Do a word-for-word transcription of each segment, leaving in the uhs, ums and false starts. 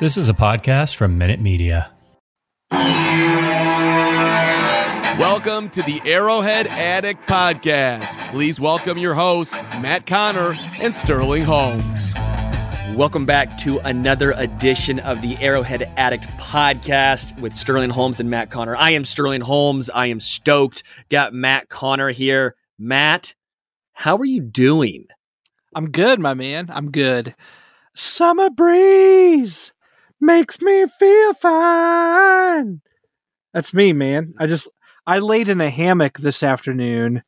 This is a podcast from Minute Media. Welcome to the Arrowhead Addict Podcast. Please welcome your hosts, Matt Conner and Sterling Holmes. Welcome back to another edition of the Arrowhead Addict Podcast with Sterling Holmes and Matt Conner. I am Sterling Holmes. I am stoked. Got Matt Conner here. Matt, how are you doing? I'm good, my man. I'm good. Summer breeze makes me feel fine. That's me, man. I just, I laid in a hammock this afternoon.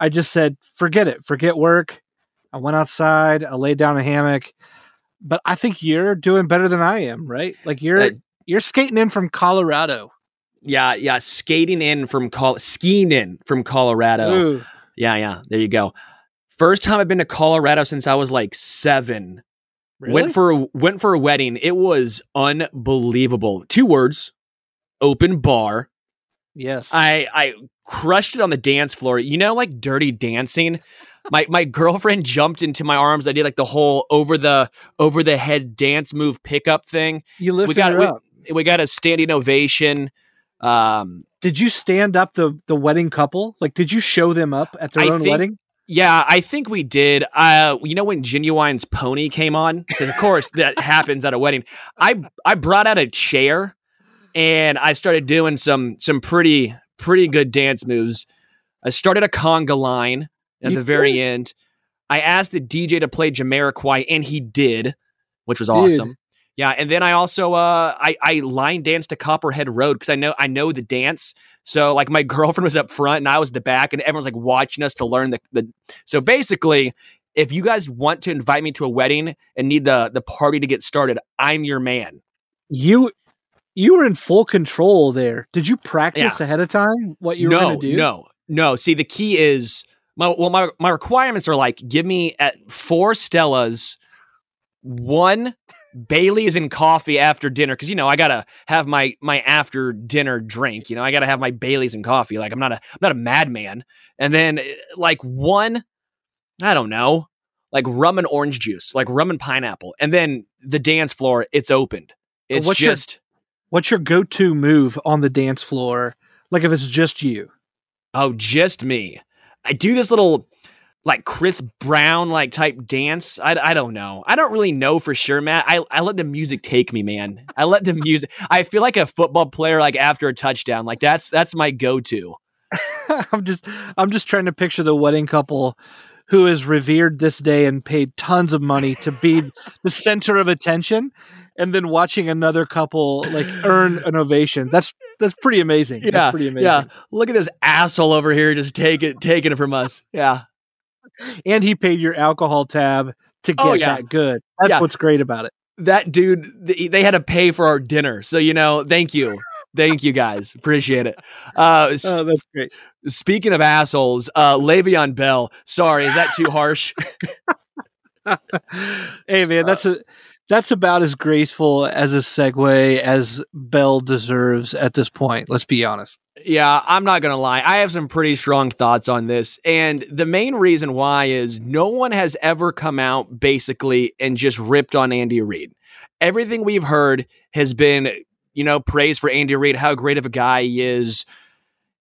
I just said, forget it. Forget work. I went outside, I laid down a hammock, but I think you're doing better than I am, right? Like you're, uh, you're skating in from Colorado. Yeah. Yeah. Skating in from Col skiing in from Colorado. Ooh. Yeah. Yeah. There you go. First time I've been to Colorado since I was like seven. Really? Went for, a, went for a wedding. It was unbelievable. Two words, open bar. Yes. I, I crushed it on the dance floor. You know, like Dirty Dancing. My my girlfriend jumped into my arms. I did like the whole over the over the head dance move pickup thing. You lifted we got, her up. We, we got a standing ovation. Um, did you stand up the the wedding couple? Like, did you show them up at their I own think, wedding? Yeah, I think we did. Uh, you know when Ginuwine's pony came on? Because of course that happens at a wedding. I I brought out a chair and I started doing some some pretty pretty good dance moves. I started a conga line. At you the very did? end, I asked the D J to play Jamiroquai, and he did, which was Dude. awesome. Yeah, and then I also uh, I I line danced to Copperhead Road because I know I know the dance. So like my girlfriend was up front and I was the back, and everyone's like watching us to learn the the. So basically, if you guys want to invite me to a wedding and need the the party to get started, I'm your man. You. You were in full control there. Did you practice yeah. ahead of time what you were no, going to do? No, no, no. See, the key is. My, well, my my requirements are like, give me at four Stellas, one Bailey's and coffee after dinner. Because, you know, I got to have my my after dinner drink. You know, I got to have my Bailey's and coffee. Like, I'm not a I'm not a madman. And then like one, I don't know, like rum and orange juice, like rum and pineapple. And then the dance floor, it's opened. It's what's just. Your, what's your go-to move on the dance floor? Like if it's just you. Oh, just me. I do this little like Chris Brown like type dance. I, I don't know. I don't really know for sure, Matt. I, I let the music take me, man. I let the music. I feel like a football player like after a touchdown. Like that's that's my go-to. I'm just I'm just trying to picture the wedding couple who is revered this day and paid tons of money to be the center of attention, and then watching another couple like earn an ovation. That's that's pretty amazing. Yeah, that's pretty amazing. Yeah. Look at this asshole over here just take it taking it from us. Yeah. And he paid your alcohol tab to get oh, yeah. that good. That's yeah. what's great about it. That dude, they had to pay for our dinner. So, you know, thank you. Thank you guys. Appreciate it. Uh, oh, that's great. Speaking of assholes, uh, Le'Veon Bell. Sorry, is that too harsh? Hey, man, that's a that's about as graceful as a segue as Bell deserves at this point. Let's be honest. Yeah, I'm not going to lie. I have some pretty strong thoughts on this. And the main reason why is no one has ever come out basically and just ripped on Andy Reid. Everything we've heard has been, you know, praise for Andy Reid, how great of a guy he is.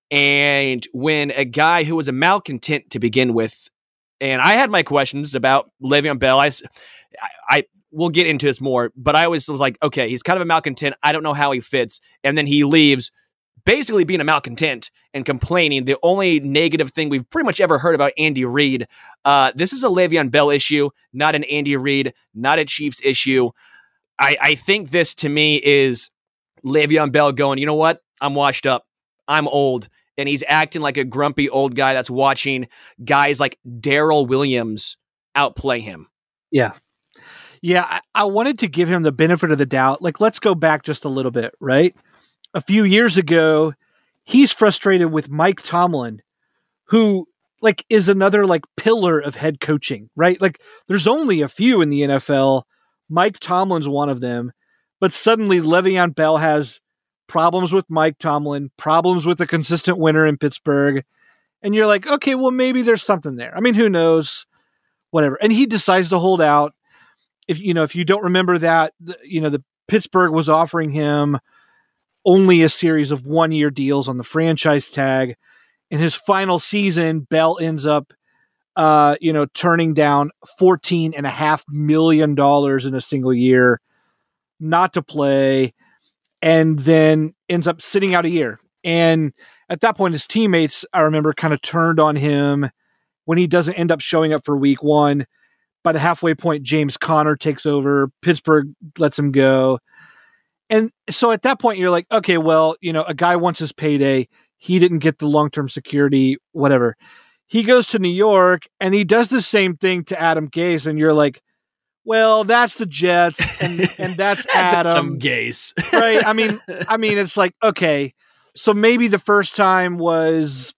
And when a guy who was a malcontent to begin with, and I had my questions about Le'Veon Bell. I, I we'll get into this more, but I always was like, okay, he's kind of a malcontent. I don't know how he fits. And then he leaves basically being a malcontent and complaining. The only negative thing we've pretty much ever heard about Andy Reid. Uh, this is a Le'Veon Bell issue, not an Andy Reid, not a Chiefs issue. I, I think this to me is Le'Veon Bell going, you know what? I'm washed up. I'm old. And he's acting like a grumpy old guy that's watching guys like Daryl Williams outplay him. Yeah. Yeah. I, I wanted to give him the benefit of the doubt. Like, let's go back just a little bit, right? A few years ago, he's frustrated with Mike Tomlin, who like is another like pillar of head coaching, right? Like there's only a few in the N F L. Mike Tomlin's one of them, but suddenly Le'Veon Bell has problems with Mike Tomlin, problems with a consistent winner in Pittsburgh. And you're like, okay, well, maybe there's something there. I mean, who knows? Whatever. And he decides to hold out. If, you know, if you don't remember that, you know, the Pittsburgh was offering him only a series of one-year deals on the franchise tag. In his final season, Bell ends up, uh, you know, turning down fourteen and a half million dollars in a single year, not to play. And then ends up sitting out a year. And at that point, his teammates, I remember, kind of turned on him when he doesn't end up showing up for week one. By the halfway point, James Conner takes over. Pittsburgh lets him go. And so at that point, you're like, okay, well, you know, a guy wants his payday. He didn't get the long-term security, whatever. He goes to New York, and he does the same thing to Adam Gase. And you're like, well, that's the Jets, and, and that's, that's Adam. Adam Gase. Right? I mean, I mean, it's like, okay, so maybe the first time was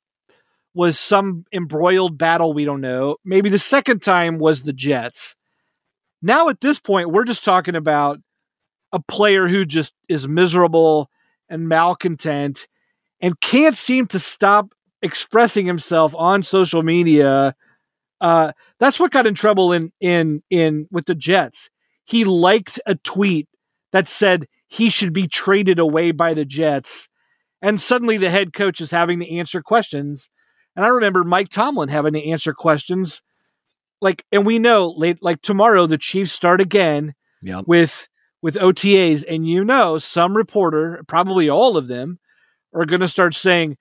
was some embroiled battle, we don't know. Maybe the second time was the Jets. Now at this point, we're just talking about a player who just is miserable and malcontent and can't seem to stop expressing himself on social media. Uh, that's what got in trouble in, in, in with the Jets. He liked a tweet that said he should be traded away by the Jets. And suddenly the head coach is having to answer questions. And I remember Mike Tomlin having to answer questions like, and we know late, like tomorrow, the Chiefs start again yep. with, with O T As. And you know, some reporter, probably all of them are going to start saying,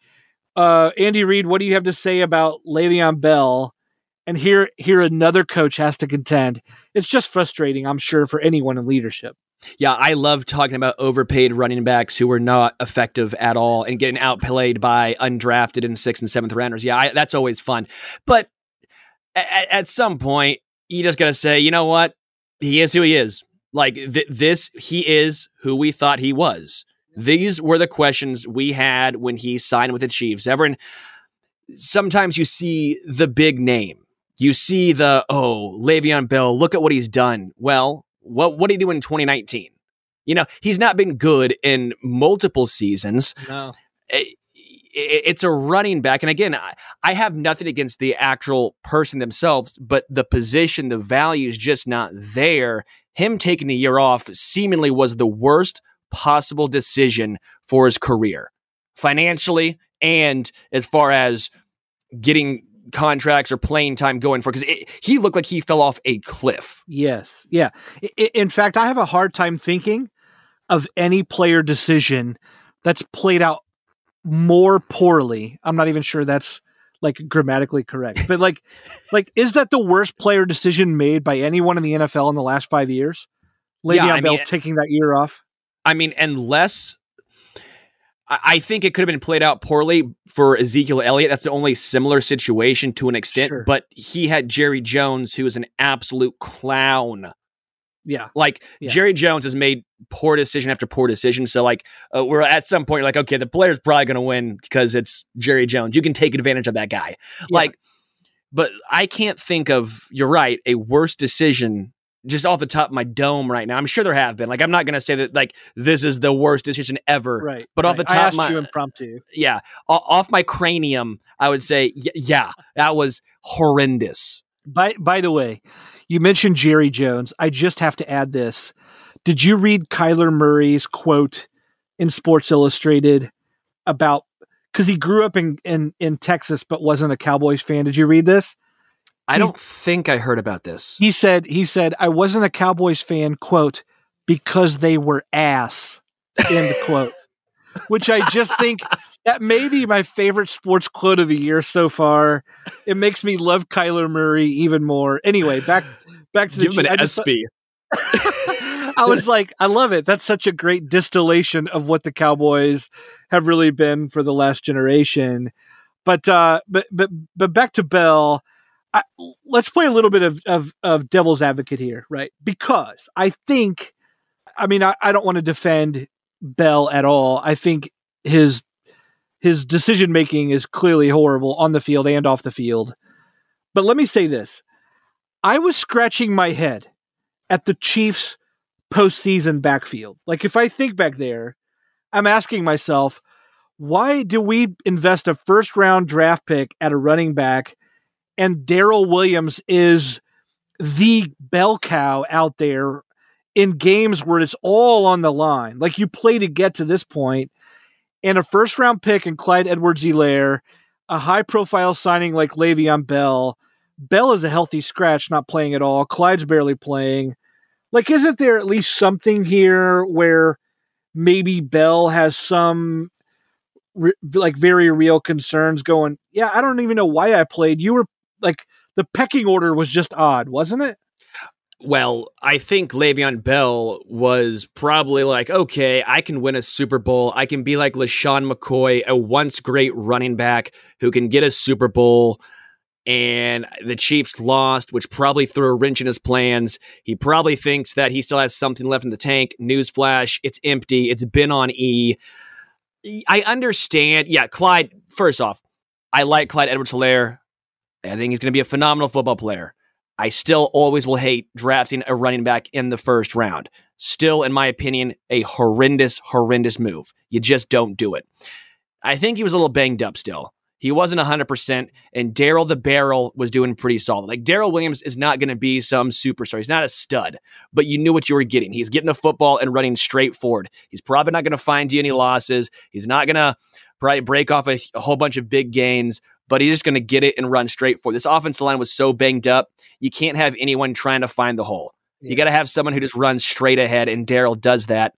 uh, Andy Reid, what do you have to say about Le'Veon Bell? And here, here another coach has to contend. It's just frustrating, I'm sure, for anyone in leadership. Yeah, I love talking about overpaid running backs who were not effective at all and getting outplayed by undrafted and sixth and seventh rounders. Yeah, I, that's always fun. But at, at some point, you just got to say, you know what? He is who he is. Like th- this, he is who we thought he was. These were the questions we had when he signed with the Chiefs. Everyone, sometimes you see the big name. You see the, oh, Le'Veon Bell, look at what he's done. Well, what what did he do in twenty nineteen? You know, he's not been good in multiple seasons. No. It, it, it's a running back. And again, I, I have nothing against the actual person themselves, but the position, the value is just not there. Him taking a year off seemingly was the worst possible decision for his career, financially and as far as getting contracts or playing time going for, because he looked like he fell off a cliff. Yes. Yeah. I, in fact, I have a hard time thinking of any player decision that's played out more poorly. I'm not even sure that's like grammatically correct, but like, like, is that the worst player decision made by anyone in the N F L in the last five years? Le'Veon yeah, Bell mean, taking that year off. I mean, unless I think it could have been played out poorly for Ezekiel Elliott. That's the only similar situation to an extent, sure. But he had Jerry Jones, who is an absolute clown. Yeah. Like yeah. Jerry Jones has made poor decision after poor decision. So like uh, we're at some point you're like, okay, the player's probably going to win because it's Jerry Jones. You can take advantage of that guy. Yeah. Like, but I can't think of, you're right, a worse decision just off the top of my dome right now. I'm sure there have been. Like, I'm not going to say that, like, this is the worst decision ever. Right. But off right. the top I asked of my... you impromptu. Yeah. Off my cranium, I would say, yeah, that was horrendous. By by the way, you mentioned Jerry Jones. I just have to add this. Did you read Kyler Murray's quote in Sports Illustrated about... because he grew up in, in, in Texas but wasn't a Cowboys fan. Did you read this? I don't he, think I heard about this. He said, he said, I wasn't a Cowboys fan, quote, because they were ass, end quote. Which I just think that may be my favorite sports quote of the year so far. It makes me love Kyler Murray even more. Anyway, back back to the... Give him an S B. I was like, I love it. That's such a great distillation of what the Cowboys have really been for the last generation. But uh, but but but back to Bell... I, let's play a little bit of, of, of devil's advocate here, right? Because I think, I mean, I, I don't want to defend Bell at all. I think his his decision-making is clearly horrible on the field and off the field. But let me say this. I was scratching my head at the Chiefs' postseason backfield. Like, if I think back there, I'm asking myself, why do we invest a first-round draft pick at a running back? And Daryl Williams is the bell cow out there in games where it's all on the line. Like, you play to get to this point, and a first round pick in Clyde Edwards-Helaire, a high profile signing like Le'Veon Bell. Bell is a healthy scratch, not playing at all. Clyde's barely playing. Like, isn't there at least something here where maybe Bell has some re- like very real concerns going, yeah, I don't even know why I played. You were Like, the pecking order was just odd, wasn't it? Well, I think Le'Veon Bell was probably like, okay, I can win a Super Bowl. I can be like LeSean McCoy, a once great running back who can get a Super Bowl. And the Chiefs lost, which probably threw a wrench in his plans. He probably thinks that he still has something left in the tank. Newsflash, it's empty. It's been on E. I understand. Yeah, Clyde, first off, I like Clyde Edwards-Helaire. I think he's going to be a phenomenal football player. I still always will hate drafting a running back in the first round. Still, in my opinion, a horrendous, horrendous move. You just don't do it. I think he was a little banged up still. He wasn't one hundred percent, and Daryl the Barrel was doing pretty solid. Like, Daryl Williams is not going to be some superstar. He's not a stud, but you knew what you were getting. He's getting the football and running straight forward. He's probably not going to find you any losses. He's not going to probably break off a, a whole bunch of big gains, but he's just going to get it and run straight for it. This offensive line was so banged up, you can't have anyone trying to find the hole. Yeah. You got to have someone who just runs straight ahead, and Daryl does that.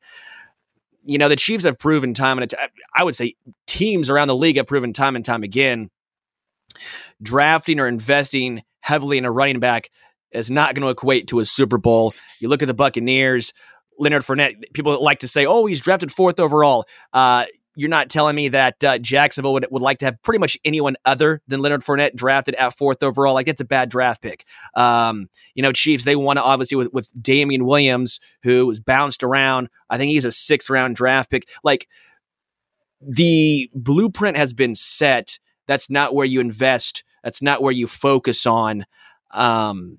You know, the Chiefs have proven time and time, I would say teams around the league have proven time and time again, drafting or investing heavily in a running back is not going to equate to a Super Bowl. You look at the Buccaneers, Leonard Fournette, people like to say, oh, he's drafted fourth overall. Uh, You're not telling me that uh, Jacksonville would, would like to have pretty much anyone other than Leonard Fournette drafted at fourth overall. Like, that's a bad draft pick. Um, you know, Chiefs, they won obviously with, with Damian Williams, who was bounced around. I think he's a sixth round draft pick. Like, the blueprint has been set. That's not where you invest. That's not where you focus on. Um,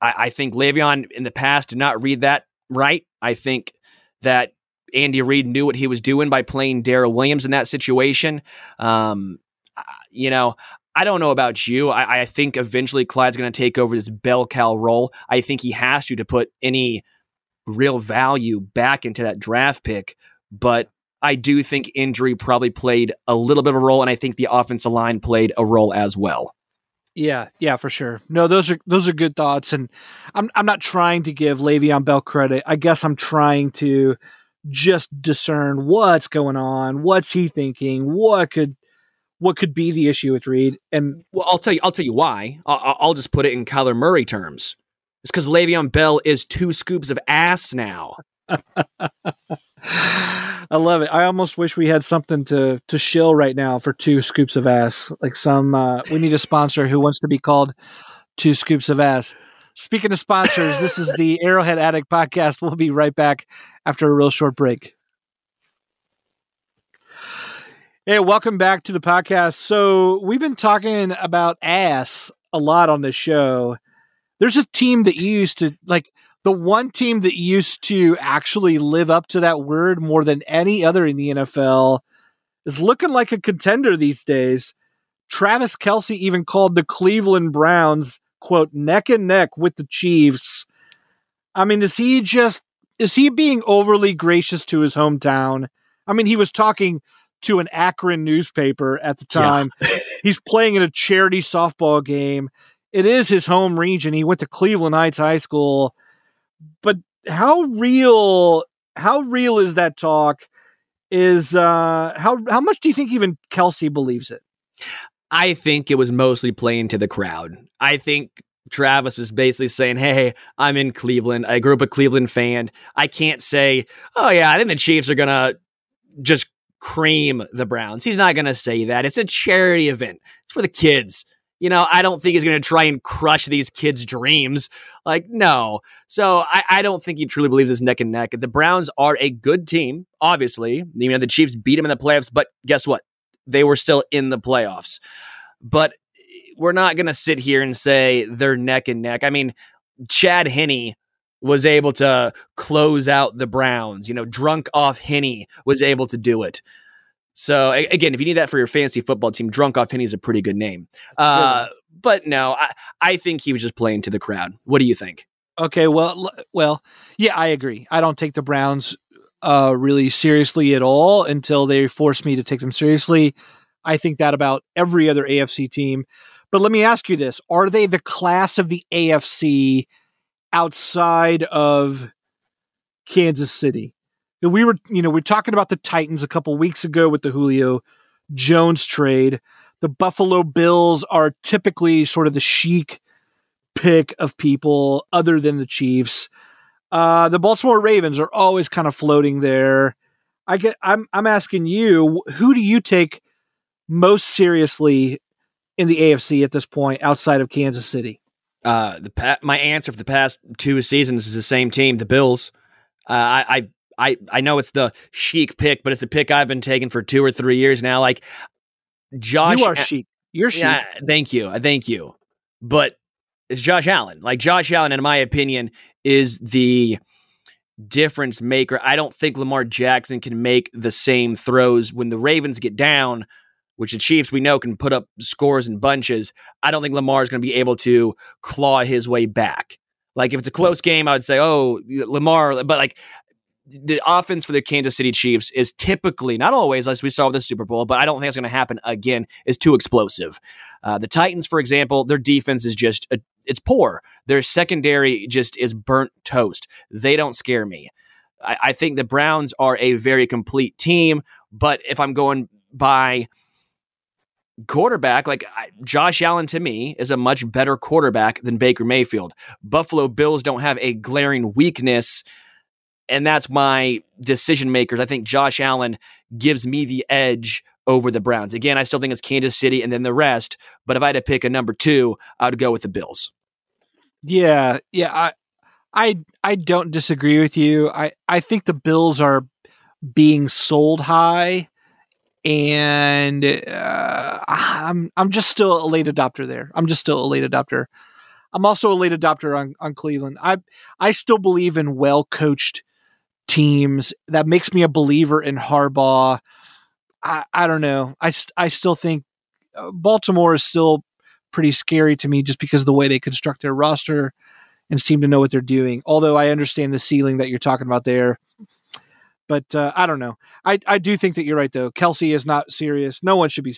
I, I think Le'Veon in the past did not read that right. I think that Andy Reid knew what he was doing by playing Daryl Williams in that situation. Um, you know, I don't know about you. I, I think eventually Clyde's going to take over this bell cow role. I think he has to to put any real value back into that draft pick. But I do think injury probably played a little bit of a role, and I think the offensive line played a role as well. Yeah, yeah, for sure. No, those are those are good thoughts, and I'm I'm not trying to give Le'Veon Bell credit. I guess I'm trying to just discern what's going on, what's he thinking, what could what could be the issue with Reid. And well, I'll tell you, I'll tell you why. I'll, I'll just put it in Kyler Murray terms. It's because Le'Veon Bell is two scoops of ass now. I love it. I almost wish we had something to to shill right now for two scoops of ass. Like some, uh, we need a sponsor who wants to be called Two Scoops of Ass. Speaking of sponsors, this is the Arrowhead Addict Podcast. We'll be right back after a real short break. Hey, welcome back to the podcast. So we've been talking about ass a lot on this show. There's a team that you used to like. The one team that used to actually live up to that word more than any other in the N F L is looking like a contender these days. Travis Kelce even called the Cleveland Browns, quote, neck and neck with the Chiefs. I mean, is he just, is he being overly gracious to his hometown? I mean, he was talking to an Akron newspaper at the time. Yeah. He's playing in a charity softball game. It is his home region. He went to Cleveland Heights High School. But how real, how real is that talk? Is uh, how how much do you think even Kelce believes it? I think it was mostly playing to the crowd. I think Travis was basically saying, hey, I'm in Cleveland. I grew up a Cleveland fan. I can't say, oh, yeah, I think the Chiefs are going to just cream the Browns. He's not going to say that. It's a charity event. It's for the kids. You know, I don't think he's going to try and crush these kids' dreams. Like, no. So I, I don't think he truly believes it's neck and neck. The Browns are a good team, obviously. You know, the Chiefs beat them in the playoffs, but guess what? They were still in the playoffs. But we're not going to sit here and say they're neck and neck. I mean, Chad Henne was able to close out the Browns. You know, drunk off Henne was able to do it. So, again, if you need that for your fantasy football team, Drunk Off Henny is a pretty good name. Uh, really? But no, I, I think he was just playing to the crowd. What do you think? Okay, well, well, yeah, I agree. I don't take the Browns uh, really seriously at all until they force me to take them seriously. I think that about every other A F C team. But let me ask you this. Are they the class of the A F C outside of Kansas City? We were, you know, we were talking about the Titans a couple weeks ago with the Julio Jones trade. The Buffalo Bills are typically sort of the chic pick of people other than the Chiefs. Uh, the Baltimore Ravens are always kind of floating there. I get, I'm, I'm asking you, who do you take most seriously in the A F C at this point outside of Kansas City? Uh, the pa- my answer for the past two seasons is the same team, the Bills. Uh, I, I, I, I know it's the chic pick, but it's the pick I've been taking for two or three years now. Like Josh, you are chic. You're chic. Yeah, thank you. I thank you. But it's Josh Allen. Like Josh Allen, in my opinion, is the difference maker. I don't think Lamar Jackson can make the same throws when the Ravens get down, which the Chiefs we know can put up scores in bunches. I don't think Lamar is going to be able to claw his way back. Like if it's a close game, I would say, oh, Lamar, but like. The offense for the Kansas City Chiefs is typically, not always, as we saw with the Super Bowl, but I don't think it's going to happen again, is too explosive. Uh, the Titans, for example, their defense is just, a, it's poor. Their secondary just is burnt toast. They don't scare me. I, I think the Browns are a very complete team, but if I'm going by quarterback, like I, Josh Allen to me is a much better quarterback than Baker Mayfield. Buffalo Bills don't have a glaring weakness. And that's my decision makers. I think Josh Allen gives me the edge over the Browns. Again, I still think it's Kansas City and then the rest. But if I had to pick a number two, I would go with the Bills. Yeah, yeah. I I, I don't disagree with you. I, I think the Bills are being sold high. And uh, I'm I'm just still a late adopter there. I'm just still a late adopter. I'm also a late adopter on, on Cleveland. I I still believe in well-coached teams. That makes me a believer in Harbaugh. I, I don't know. I, I still think Baltimore is still pretty scary to me just because of the way they construct their roster and seem to know what they're doing. Although I understand the ceiling that you're talking about there. But uh, I don't know. I, I do think that you're right, though. Kelce is not serious. No one should be...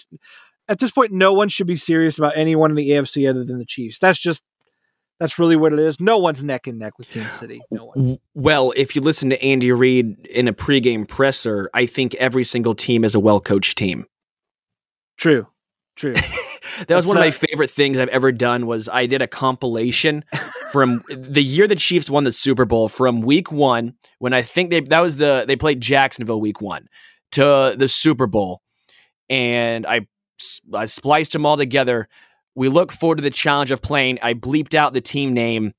At this point, no one should be serious about anyone in the A F C other than the Chiefs. That's just... That's really what it is. No one's neck and neck with Kansas City. No one. Well, if you listen to Andy Reid in a pregame presser, I think every single team is a well-coached team. True, true. That was That's one of my favorite things I've ever done was I did a compilation from the year the Chiefs won the Super Bowl from week one, when I think they that was the they played Jacksonville week one, to the Super Bowl. And I I spliced them all together. We look forward to the challenge of playing. I bleeped out the team name.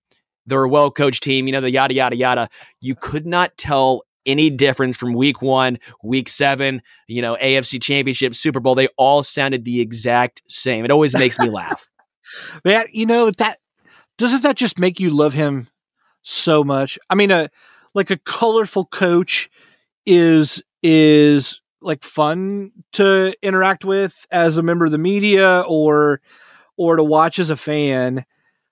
They're a well-coached team, you know, the yada, yada, yada. You could not tell any difference from week one, week seven, you know, A F C Championship, Super Bowl. They all sounded the exact same. It always makes me laugh. That, you know, that doesn't that just make you love him so much? I mean, a like a colorful coach is is like fun to interact with as a member of the media or or to watch as a fan.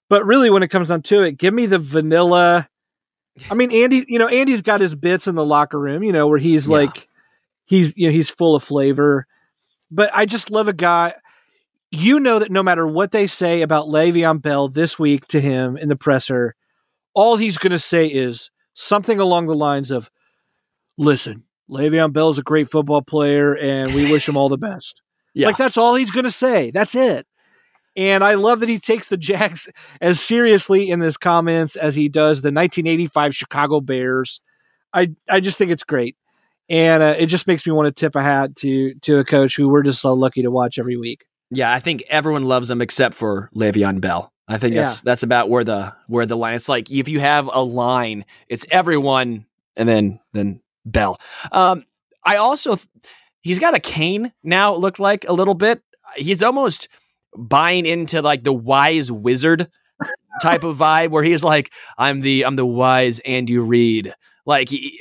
But really, when it comes down to it, give me the vanilla. I mean, Andy, you know, Andy's got his bits in the locker room, you know, where he's yeah. like, he's, you know, he's full of flavor. But I just love a guy, you know, that no matter what they say about Le'Veon Bell this week to him in the presser, all he's going to say is something along the lines of, listen, Le'Veon Bell's a great football player and we wish him all the best. Yeah. Like, that's all he's going to say. That's it. And I love that he takes the Jags as seriously in his comments as he does the nineteen eighty-five Chicago Bears. I, I just think it's great. And uh, it just makes me want to tip a hat to to a coach who we're just so lucky to watch every week. Yeah, I think everyone loves him except for Le'Veon Bell. I think that's yeah. that's about where the where the line. It's like if you have a line, it's everyone and then then Bell. Um, I also he's got a cane now. It looked like a little bit. He's almost buying into like the wise wizard type of vibe where he's like, I'm the, I'm the wise Andy Reid. Like he,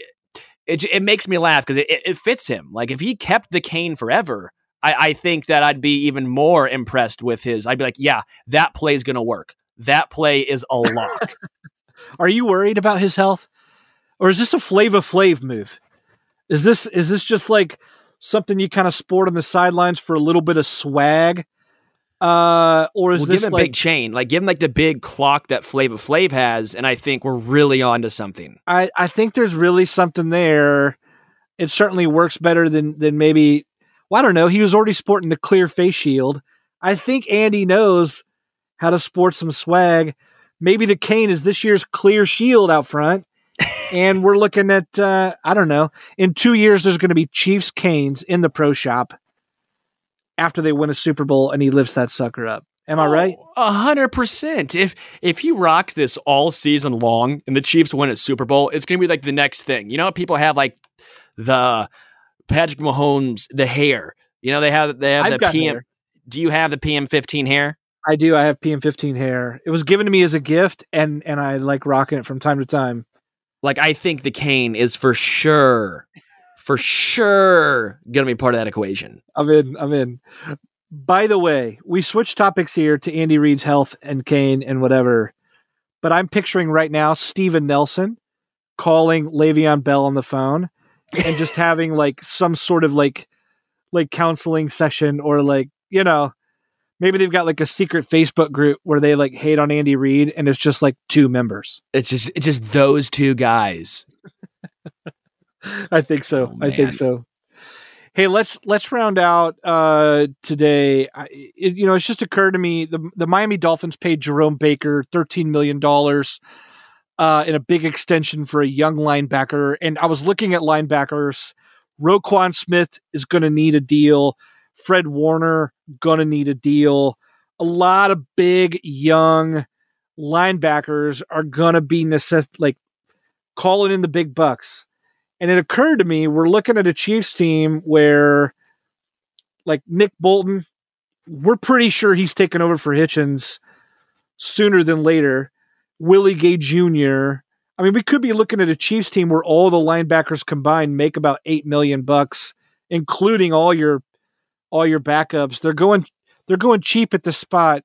it, it makes me laugh because it, it fits him. Like if he kept the cane forever, I, I think that I'd be even more impressed with his, I'd be like, yeah, that play is going to work. That play is a lock. Are you worried about his health, or is this a Flava Flav move? Is this, is this just like something you kind of sport on the sidelines for a little bit of swag? Uh, or is we'll this give him like, a big chain, like give him like the big clock that Flava Flav has, and I think we're really onto something. I, I think there's really something there. It certainly works better than than maybe. Well, I don't know. He was already sporting the clear face shield. I think Andy knows how to sport some swag. Maybe the cane is this year's clear shield out front, and we're looking at uh, I don't know. In two years, there's going to be Chiefs canes in the pro shop after they win a Super Bowl and he lifts that sucker up. Am I right? A hundred percent. If, if he rocks this all season long and the Chiefs win a Super Bowl, it's going to be like the next thing. You know, people have like the Patrick Mahomes, the hair, you know, they have, they have I've the P M. Hair. Do you have the P M fifteen hair? I do. I have P M fifteen hair. It was given to me as a gift and, and I like rocking it from time to time. Like, I think the cane is for sure for sure going to be part of that equation. I'm in. I'm in. By the way, we switched topics here to Andy Reid's health and Kane and whatever, but I'm picturing right now Steven Nelson calling Le'Veon Bell on the phone and just having like some sort of like, like counseling session, or like, you know, maybe they've got like a secret Facebook group where they like hate on Andy Reid and it's just like two members. It's just, it's just those two guys. I think so. Oh, I think so. Hey, let's let's round out uh, today. I, it, you know, it's just occurred to me the the Miami Dolphins paid Jerome Baker thirteen million dollars uh, in a big extension for a young linebacker. And I was looking at linebackers. Roquan Smith is going to need a deal. Fred Warner going to need a deal. A lot of big young linebackers are going to be necess- like calling in the big bucks. And it occurred to me, we're looking at a Chiefs team where, like Nick Bolton, we're pretty sure he's taking over for Hitchens sooner than later. Willie Gay Junior I mean, we could be looking at a Chiefs team where all the linebackers combined make about eight million bucks, including all your all your backups. They're going they're going cheap at the spot.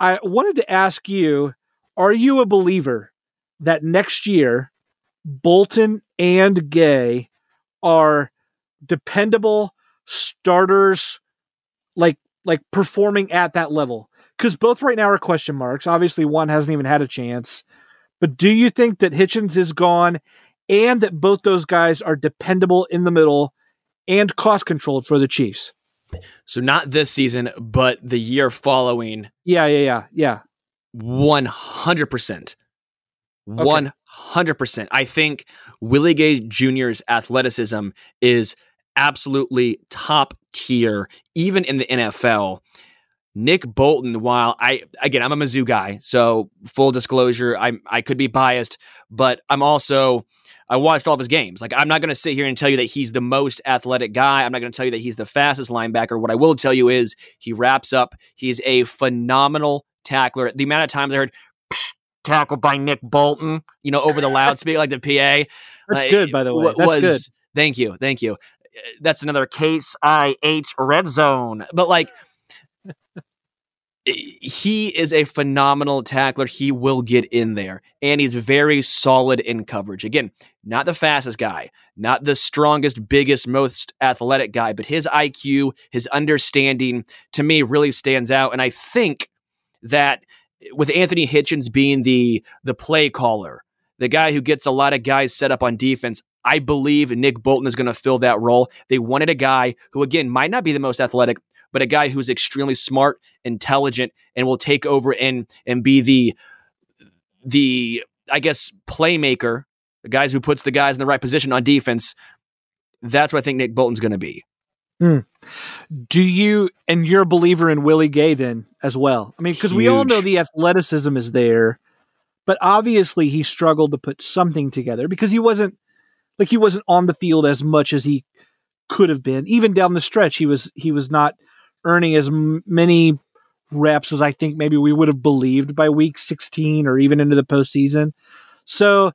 I wanted to ask you, are you a believer that next year Bolton and Gay are dependable starters, like like performing at that level? Because both right now are question marks. Obviously, one hasn't even had a chance. But do you think that Hitchens is gone and that both those guys are dependable in the middle and cost-controlled for the Chiefs? So not this season, but the year following. Yeah, yeah, yeah, yeah. one hundred percent. Okay. one hundred percent. I think Willie Gay Junior's athleticism is absolutely top tier, even in the N F L. Nick Bolton, while I, again, I'm a Mizzou guy, so full disclosure, I I could be biased, but I'm also, I watched all of his games. Like, I'm not going to sit here and tell you that he's the most athletic guy. I'm not going to tell you that he's the fastest linebacker. What I will tell you is he wraps up. He's a phenomenal tackler. The amount of times I heard tackled by Nick Bolton, you know, over the loudspeaker, like the P A. That's uh, good, by the way. That's was, good. Thank you. Thank you. That's another case I H red zone. But, like, he is a phenomenal tackler. He will get in there, and he's very solid in coverage. Again, not the fastest guy, not the strongest, biggest, most athletic guy, but his I Q, his understanding, to me, really stands out. And I think that with Anthony Hitchens being the the play caller, the guy who gets a lot of guys set up on defense, I believe Nick Bolton is going to fill that role. They wanted a guy who, again, might not be the most athletic, but a guy who's extremely smart, intelligent, and will take over and and be the, the I guess, playmaker, the guys who puts the guys in the right position on defense. That's what I think Nick Bolton's going to be. Mm. Do you, and you're a believer in Willie Gay then as well? I mean, because we all know the athleticism is there, but obviously he struggled to put something together because he wasn't, like he wasn't on the field as much as he could have been. Even down the stretch, he was he was not earning as m- many reps as I think maybe we would have believed by week sixteen or even into the postseason. So,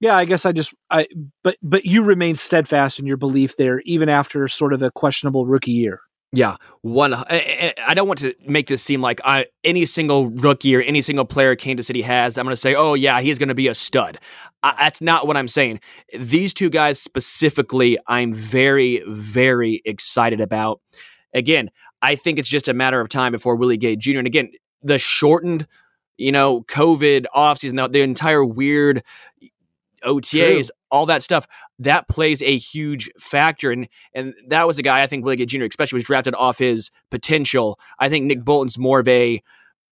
yeah, I guess I just I but but you remain steadfast in your belief there, even after sort of a questionable rookie year. Yeah, one. I, I don't want to make this seem like I, any single rookie or any single player Kansas City has, I'm going to say, oh, yeah, he's going to be a stud. I, that's not what I'm saying. These two guys specifically, I'm very, very excited about. Again, I think it's just a matter of time before Willie Gay Junior And again, the shortened, you know, COVID offseason, the, the entire weird O T As, True. All that stuff, that plays a huge factor. And and that was a guy I think Willie Gay Junior especially was drafted off his potential. I think Nick Bolton's more of a,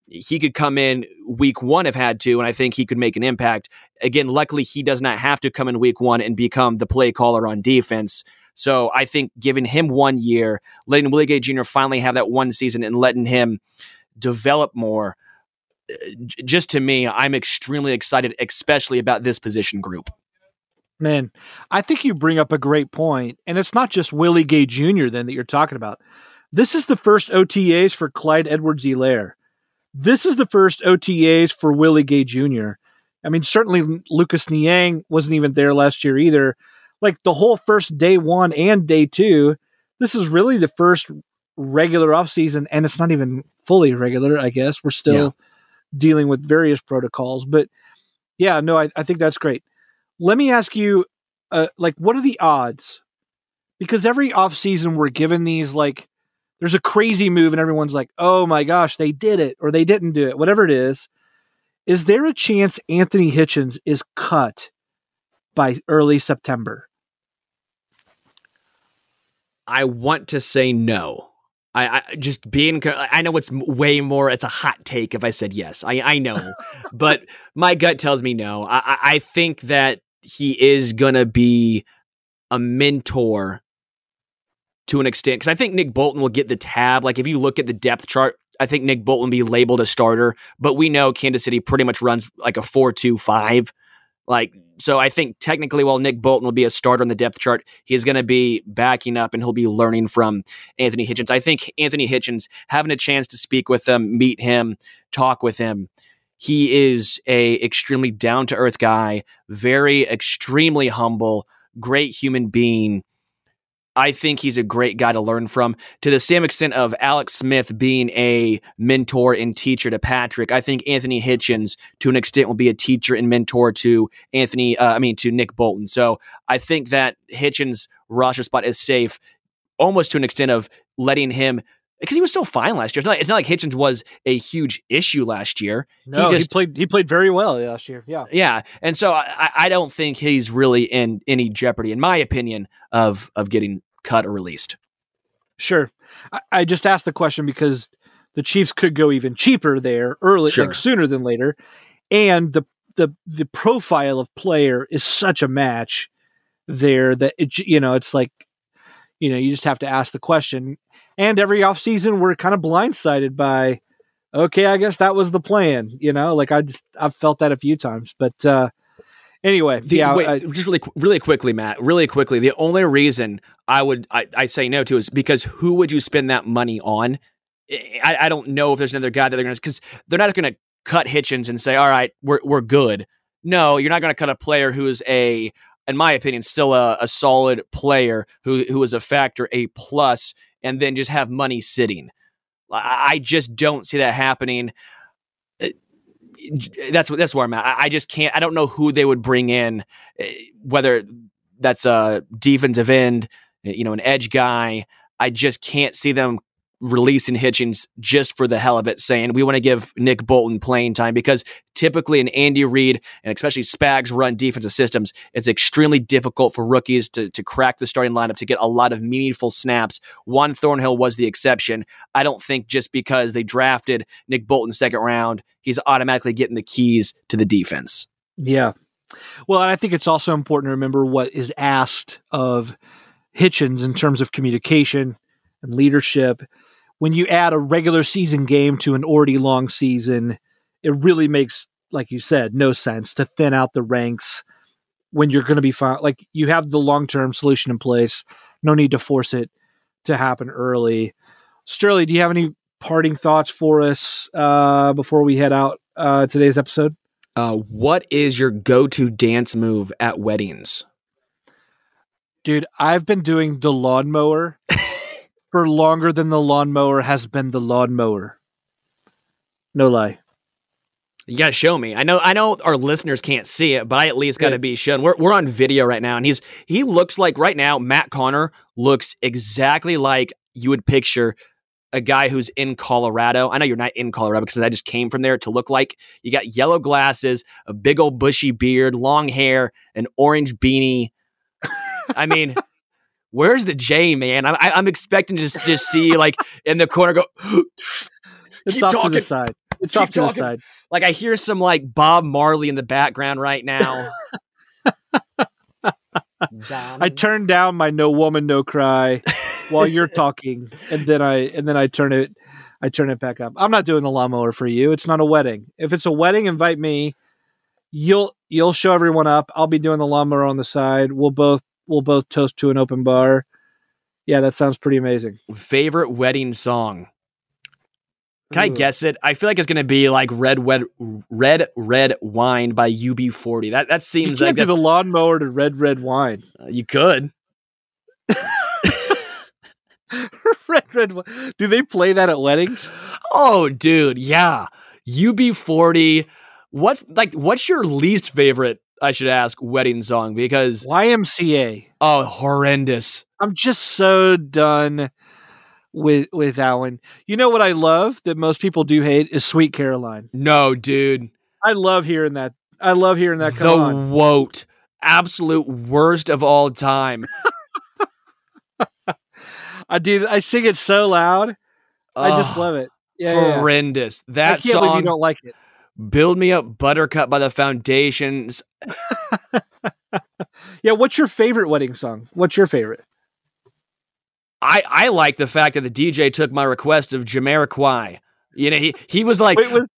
he could come in week one if had to, and I think he could make an impact. Again, luckily he does not have to come in week one and become the play caller on defense. So I think giving him one year, letting Willie Gay Junior finally have that one season and letting him develop more, just to me, I'm extremely excited, especially about this position group. Man, I think you bring up a great point. And it's not just Willie Gay Junior then that you're talking about. This is the first O T As for Clyde Edwards-Helaire. This is the first O T As for Willie Gay Junior I mean, certainly Lucas Niang wasn't even there last year either. Like the whole first day one and day two, this is really the first regular offseason. And it's not even fully regular, I guess. We're still... Yeah. dealing with various protocols, but yeah, no, I, I think that's great. Let me ask you, uh, like, what are the odds? Because every offseason we're given these, like, there's a crazy move and everyone's like, oh my gosh, they did it or they didn't do it, whatever it is. Is there a chance Anthony Hitchens is cut by early September? I want to say no. I, I just being, I know it's way more, it's a hot take if I said yes, I, I know, but my gut tells me no. I, I think that he is going to be a mentor to an extent, because I think Nick Bolton will get the tab. Like if you look at the depth chart, I think Nick Bolton will be labeled a starter, but we know Kansas City pretty much runs like a four two five. Like, so I think technically while Nick Bolton will be a starter on the depth chart, he's going to be backing up and he'll be learning from Anthony Hitchens. I think Anthony Hitchens, having a chance to speak with him, meet him, talk with him, he is a extremely down-to-earth guy, very extremely humble, great human being. I think he's a great guy to learn from. To the same extent of Alex Smith being a mentor and teacher to Patrick, I think Anthony Hitchens, to an extent, will be a teacher and mentor to Anthony. Uh, I mean, to Nick Bolton. So I think that Hitchens' roster spot is safe, almost to an extent of letting him, because he was still fine last year. It's not, it's not like Hitchens was a huge issue last year. No, he, just, he played he played very well last year. Yeah, yeah, and so I, I don't think he's really in any jeopardy, in my opinion, of of getting cut or released. Sure, I, I just asked the question because the Chiefs could go even cheaper there early, sure. like sooner than later, and the the the profile of player is such a match there that it, you know it's like you know you just have to ask the question. And every offseason, we're kind of blindsided by, okay, I guess that was the plan. You know, like I just, I've felt that a few times. But uh, anyway, the, yeah, wait, I, just really, really quickly, Matt, really quickly. The only reason I would, I, I say no to is because who would you spend that money on? I, I don't know if there's another guy that they're going to, because they're not going to cut Hitchens and say, all right, we're we're good. No, you're not going to cut a player who is a, in my opinion, still a, a solid player who who is a factor, a plus, and then just have money sitting. I, I just don't see that happening. That's what that's where I'm at. I, I just can't. I don't know who they would bring in, whether that's a defensive end, you know, an edge guy. I just can't see them releasing Hitchens just for the hell of it, saying we want to give Nick Bolton playing time, because typically in Andy Reid and especially Spag's run defensive systems, it's extremely difficult for rookies to to crack the starting lineup, to get a lot of meaningful snaps. Juan Thornhill was the exception. I don't think just because they drafted Nick Bolton second round, he's automatically getting the keys to the defense. Yeah. Well, and I think it's also important to remember what is asked of Hitchens in terms of communication and leadership. When you add a regular season game to an already long season, it really makes, like you said, no sense to thin out the ranks when you're going to be fine. Like, you have the long-term solution in place. No need to force it to happen early. Sterling, do you have any parting thoughts for us uh, before we head out uh, today's episode? Uh, what is your go-to dance move at weddings? Dude, I've been doing the lawnmower for longer than the lawnmower has been the lawnmower. No lie. You got to show me. I know I know our listeners can't see it, but I at least got to be shown. We're we're on video right now, and he's he looks like, right now, Matt Conner looks exactly like you would picture a guy who's in Colorado. I know you're not in Colorado because I just came from there to look like. You got yellow glasses, a big old bushy beard, long hair, an orange beanie. I mean... Where's the J, man? I, I, I'm expecting to just, just see, like, in the corner go, it's keep off talking. To the side. It's keep off to talking. The side. Like, I hear some, like, Bob Marley in the background right now. I turn down my No Woman, No Cry while you're talking, and then I and then I turn it I turn it back up. I'm not doing the lawnmower for you. It's not a wedding. If it's a wedding, invite me. You'll you'll show everyone up. I'll be doing the lawnmower on the side. We'll both We'll both toast to an open bar. Yeah, that sounds pretty amazing. Favorite wedding song? Can Ooh. I guess it? I feel like it's going to be like Red Red Red Red Wine by U B forty. That that seems you can't like do the lawnmower to Red Red Wine. Uh, you could. Red Red Wine. Do they play that at weddings? Oh, dude, yeah. U B forty. What's like? What's your least favorite, I should ask, wedding song? Because Y M C A. Oh, horrendous. I'm just so done with with that one. You know what I love that most people do hate is Sweet Caroline. No, dude. I love hearing that. I love hearing that. Come the on. Woat. Absolute worst of all time. I do. I sing it so loud. Oh, I just love it. Yeah, horrendous. Yeah. That I can't song. Believe you don't like it. Build Me Up Buttercup by the Foundations. Yeah, what's your favorite wedding song? What's your favorite? I I like the fact that the D J took my request of Jamiroquai. You know, he, he was like, Wait, was-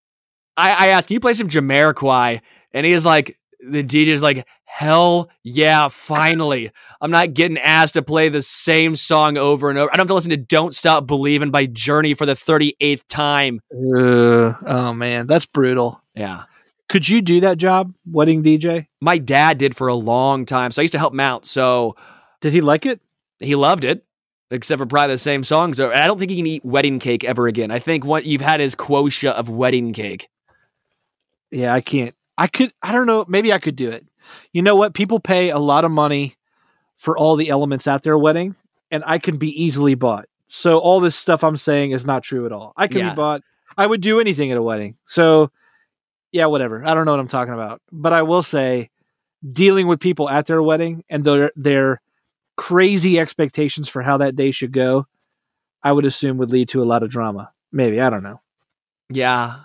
I, I asked, can you play some Jamiroquai? And he was like, the D J's like, hell yeah, finally. I'm not getting asked to play the same song over and over. I don't have to listen to Don't Stop Believin' by Journey for the thirty-eighth time. Uh, oh, man, that's brutal. Yeah. Could you do that job, wedding D J? My dad did for a long time, so I used to help him out. So, did he like it? He loved it, except for probably the same songs. I don't think he can eat wedding cake ever again. I think what you've had is quota of wedding cake. Yeah, I can't. I could, I don't know. Maybe I could do it. You know what? People pay a lot of money for all the elements at their wedding, and I can be easily bought. So all this stuff I'm saying is not true at all. I can yeah. be bought. I would do anything at a wedding. So yeah, whatever. I don't know what I'm talking about, but I will say dealing with people at their wedding and their, their crazy expectations for how that day should go, I would assume would lead to a lot of drama. Maybe. I don't know. Yeah.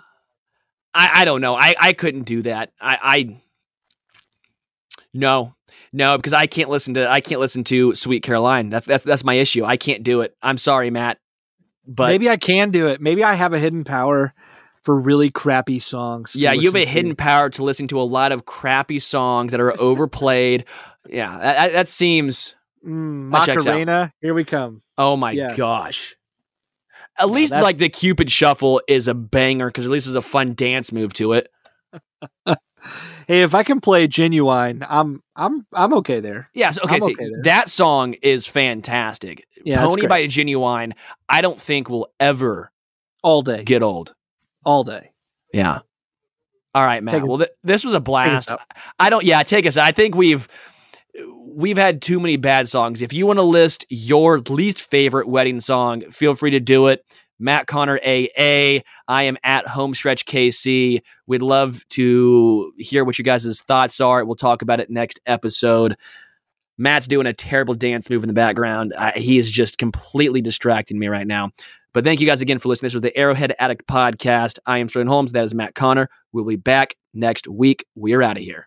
I, I don't know. I, I couldn't do that. I, I no, no, because I can't listen to I can't listen to Sweet Caroline. That's that's that's my issue. I can't do it. I'm sorry, Matt. But maybe I can do it. Maybe I have a hidden power for really crappy songs. Yeah, you have a to. hidden power to listen to a lot of crappy songs that are overplayed. Yeah, that, that seems mm, Macarena. Here we come. Oh my yeah. gosh. At no, least that's... like the Cupid Shuffle is a banger because at least there's a fun dance move to it. Hey, if I can play Ginuwine, I'm I'm I'm okay there. Yes, yeah, so, okay, so okay that song is fantastic. Yeah, Pony by Ginuwine, I don't think will ever all day get old. All day. Yeah. All right, Matt. Well, th- this was a blast. I don't. Yeah, take us. I think we've we've had too many bad songs. If you want to list your least favorite wedding song, feel free to do it. Matt Conner, A A. I am at Homestretch K C. We'd love to hear what you guys' thoughts are. We'll talk about it next episode. Matt's doing a terrible dance move in the background. Uh, he is just completely distracting me right now. But thank you guys again for listening. This was the Arrowhead Addict Podcast. I am Sterling Holmes. That is Matt Conner. We'll be back next week. We're out of here.